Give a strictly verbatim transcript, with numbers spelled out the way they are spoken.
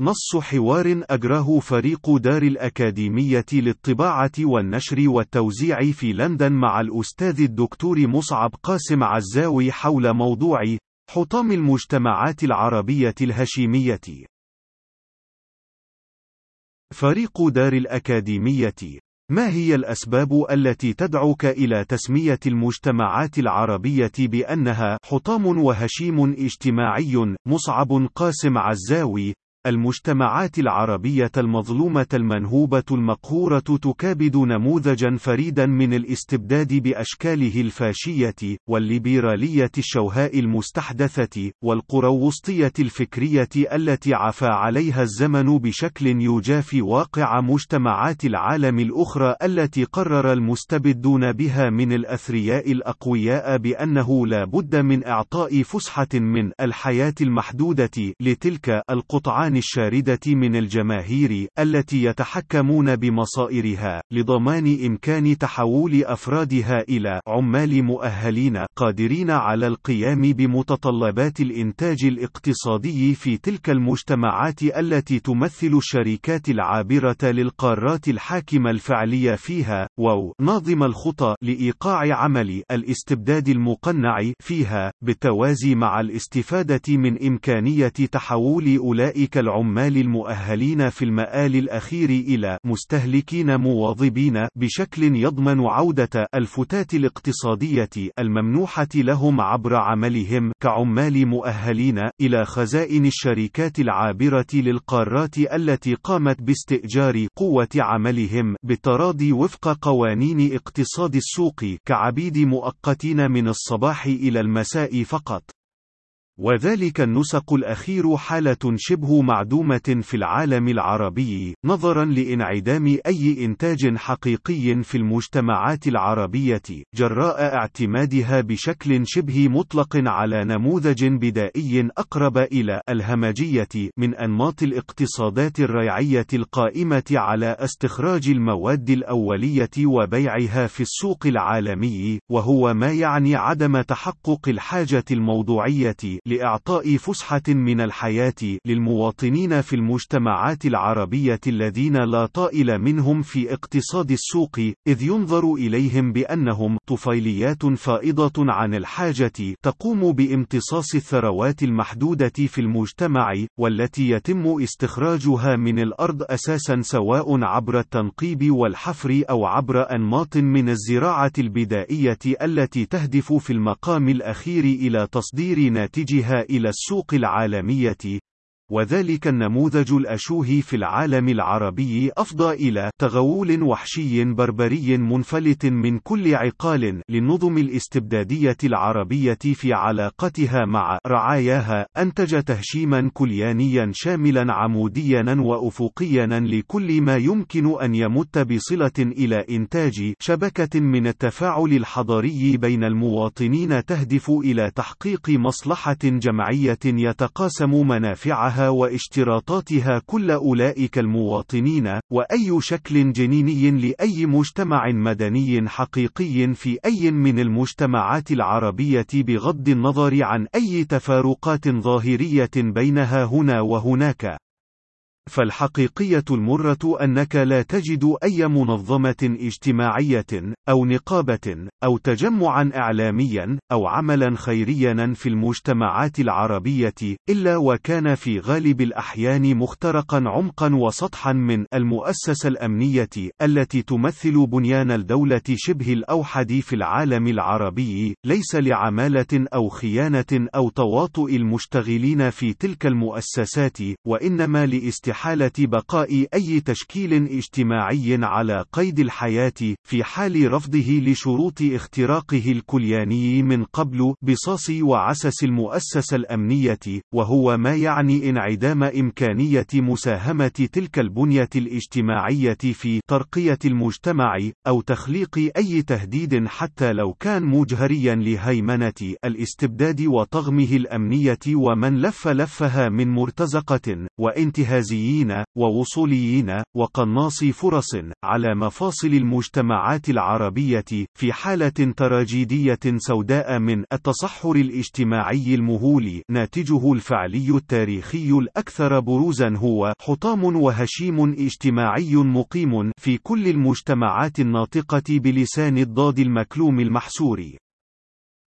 نص حوار أجراه فريق دار الأكاديمية للطباعة والنشر والتوزيع في لندن مع الأستاذ الدكتور مصعب قاسم عزّاوي حول موضوع حطام المجتمعات العربية الهشيمية. فريق دار الأكاديمية: ما هي الأسباب التي تدعوك إلى تسمية المجتمعات العربية بأنها حطام وهشيم اجتماعي؟ مصعب قاسم عزّاوي: المجتمعات العربية المظلومة المنهوبة المقهورة تكابد نموذجا فريدا من الاستبداد بأشكاله الفاشية والليبرالية الشوهاء المستحدثة والقروسطية الفكرية التي عفى عليها الزمن بشكل يجافي واقع مجتمعات العالم الأخرى التي قرر المستبدون بها من الأثرياء الأقوياء بأنه لا بد من إعطاء فسحة من الحياة المحدودة لتلك القطعان الشاردة من الجماهير التي يتحكمون بمصائرها لضمان إمكان تحول أفرادها إلى عمال مؤهلين قادرين على القيام بمتطلبات الإنتاج الاقتصادي في تلك المجتمعات التي تمثل الشركات العابرة للقارات الحاكمة الفعلية فيها. وناظم الخطى لإيقاع عمل الاستبداد المقنع فيها بالتوازي مع الاستفادة من إمكانية تحول أولئك العمال المؤهلين في المآل الأخير إلى مستهلكين مواظبين بشكل يضمن عودة الفتاة الاقتصادية الممنوحة لهم عبر عملهم كعمال مؤهلين إلى خزائن الشركات العابرة للقارات التي قامت باستئجار قوة عملهم بالتراضي وفق قوانين اقتصاد السوق كعبيد مؤقتين من الصباح إلى المساء فقط. وذلك النسق الأخير حالة شبه معدومة في العالم العربي، نظراً لانعدام أي إنتاج حقيقي في المجتمعات العربية، جراء اعتمادها بشكل شبه مطلق على نموذج بدائي أقرب إلى الهمجية من أنماط الاقتصادات الريعية القائمة على استخراج المواد الأولية وبيعها في السوق العالمي، وهو ما يعني عدم تحقق الحاجة الموضوعية لإعطاء فسحة من الحياة للمواطنين في المجتمعات العربية الذين لا طائل منهم في اقتصاد السوق، إذ ينظر إليهم بأنهم طفيليات فائضة عن الحاجة تقوم بامتصاص الثروات المحدودة في المجتمع والتي يتم استخراجها من الأرض أساسا سواء عبر التنقيب والحفر أو عبر أنماط من الزراعة البدائية التي تهدف في المقام الأخير إلى تصدير ناتج تجها إلى السوق العالمية. وذلك النموذج الأشوه في العالم العربي أفضى إلى تغول وحشي بربري منفلت من كل عقال للنظم الاستبدادية العربية في علاقتها مع رعاياها، أنتج تهشيما كليانيا شاملا عموديا وأفقيا لكل ما يمكن أن يمت بصلة إلى إنتاج شبكة من التفاعل الحضاري بين المواطنين تهدف إلى تحقيق مصلحة جمعية يتقاسم منافعها واشتراطاتها كل أولئك المواطنين. وأي شكل جنيني لأي مجتمع مدني حقيقي في أي من المجتمعات العربية بغض النظر عن أي تفارقات ظاهرية بينها هنا وهناك. فالحقيقية المرة أنك لا تجد أي منظمة اجتماعية أو نقابة أو تجمعا إعلاميا أو عملا خيريا في المجتمعات العربية إلا وكان في غالب الأحيان مخترقا عمقا وسطحا من المؤسسة الأمنية التي تمثل بنيان الدولة شبه الأوحد في العالم العربي، ليس لعمالة أو خيانة أو تواطؤ المشتغلين في تلك المؤسسات، وإنما لاستحالة حالة بقاء أي تشكيل اجتماعي على قيد الحياة في حال رفضه لشروط اختراقه الكلياني من قبل بصاص وعسس المؤسسة الأمنية، وهو ما يعني انعدام إمكانية مساهمة تلك البنية الاجتماعية في ترقية المجتمع أو تخليق أي تهديد حتى لو كان مجهريا لهيمنة الاستبداد وطغمه الأمنية ومن لف لفها من مرتزقة وانتهازية مدنيين ووصوليين وقناصي فرص على مفاصل المجتمعات العربية في حالة تراجيدية سوداء من التصحر الاجتماعي المهول ناتجه الفعلي التاريخي الأكثر بروزا هو حطام وهشيم اجتماعي مقيم في كل المجتمعات الناطقة بلسان الضاد المكلوم المحسور.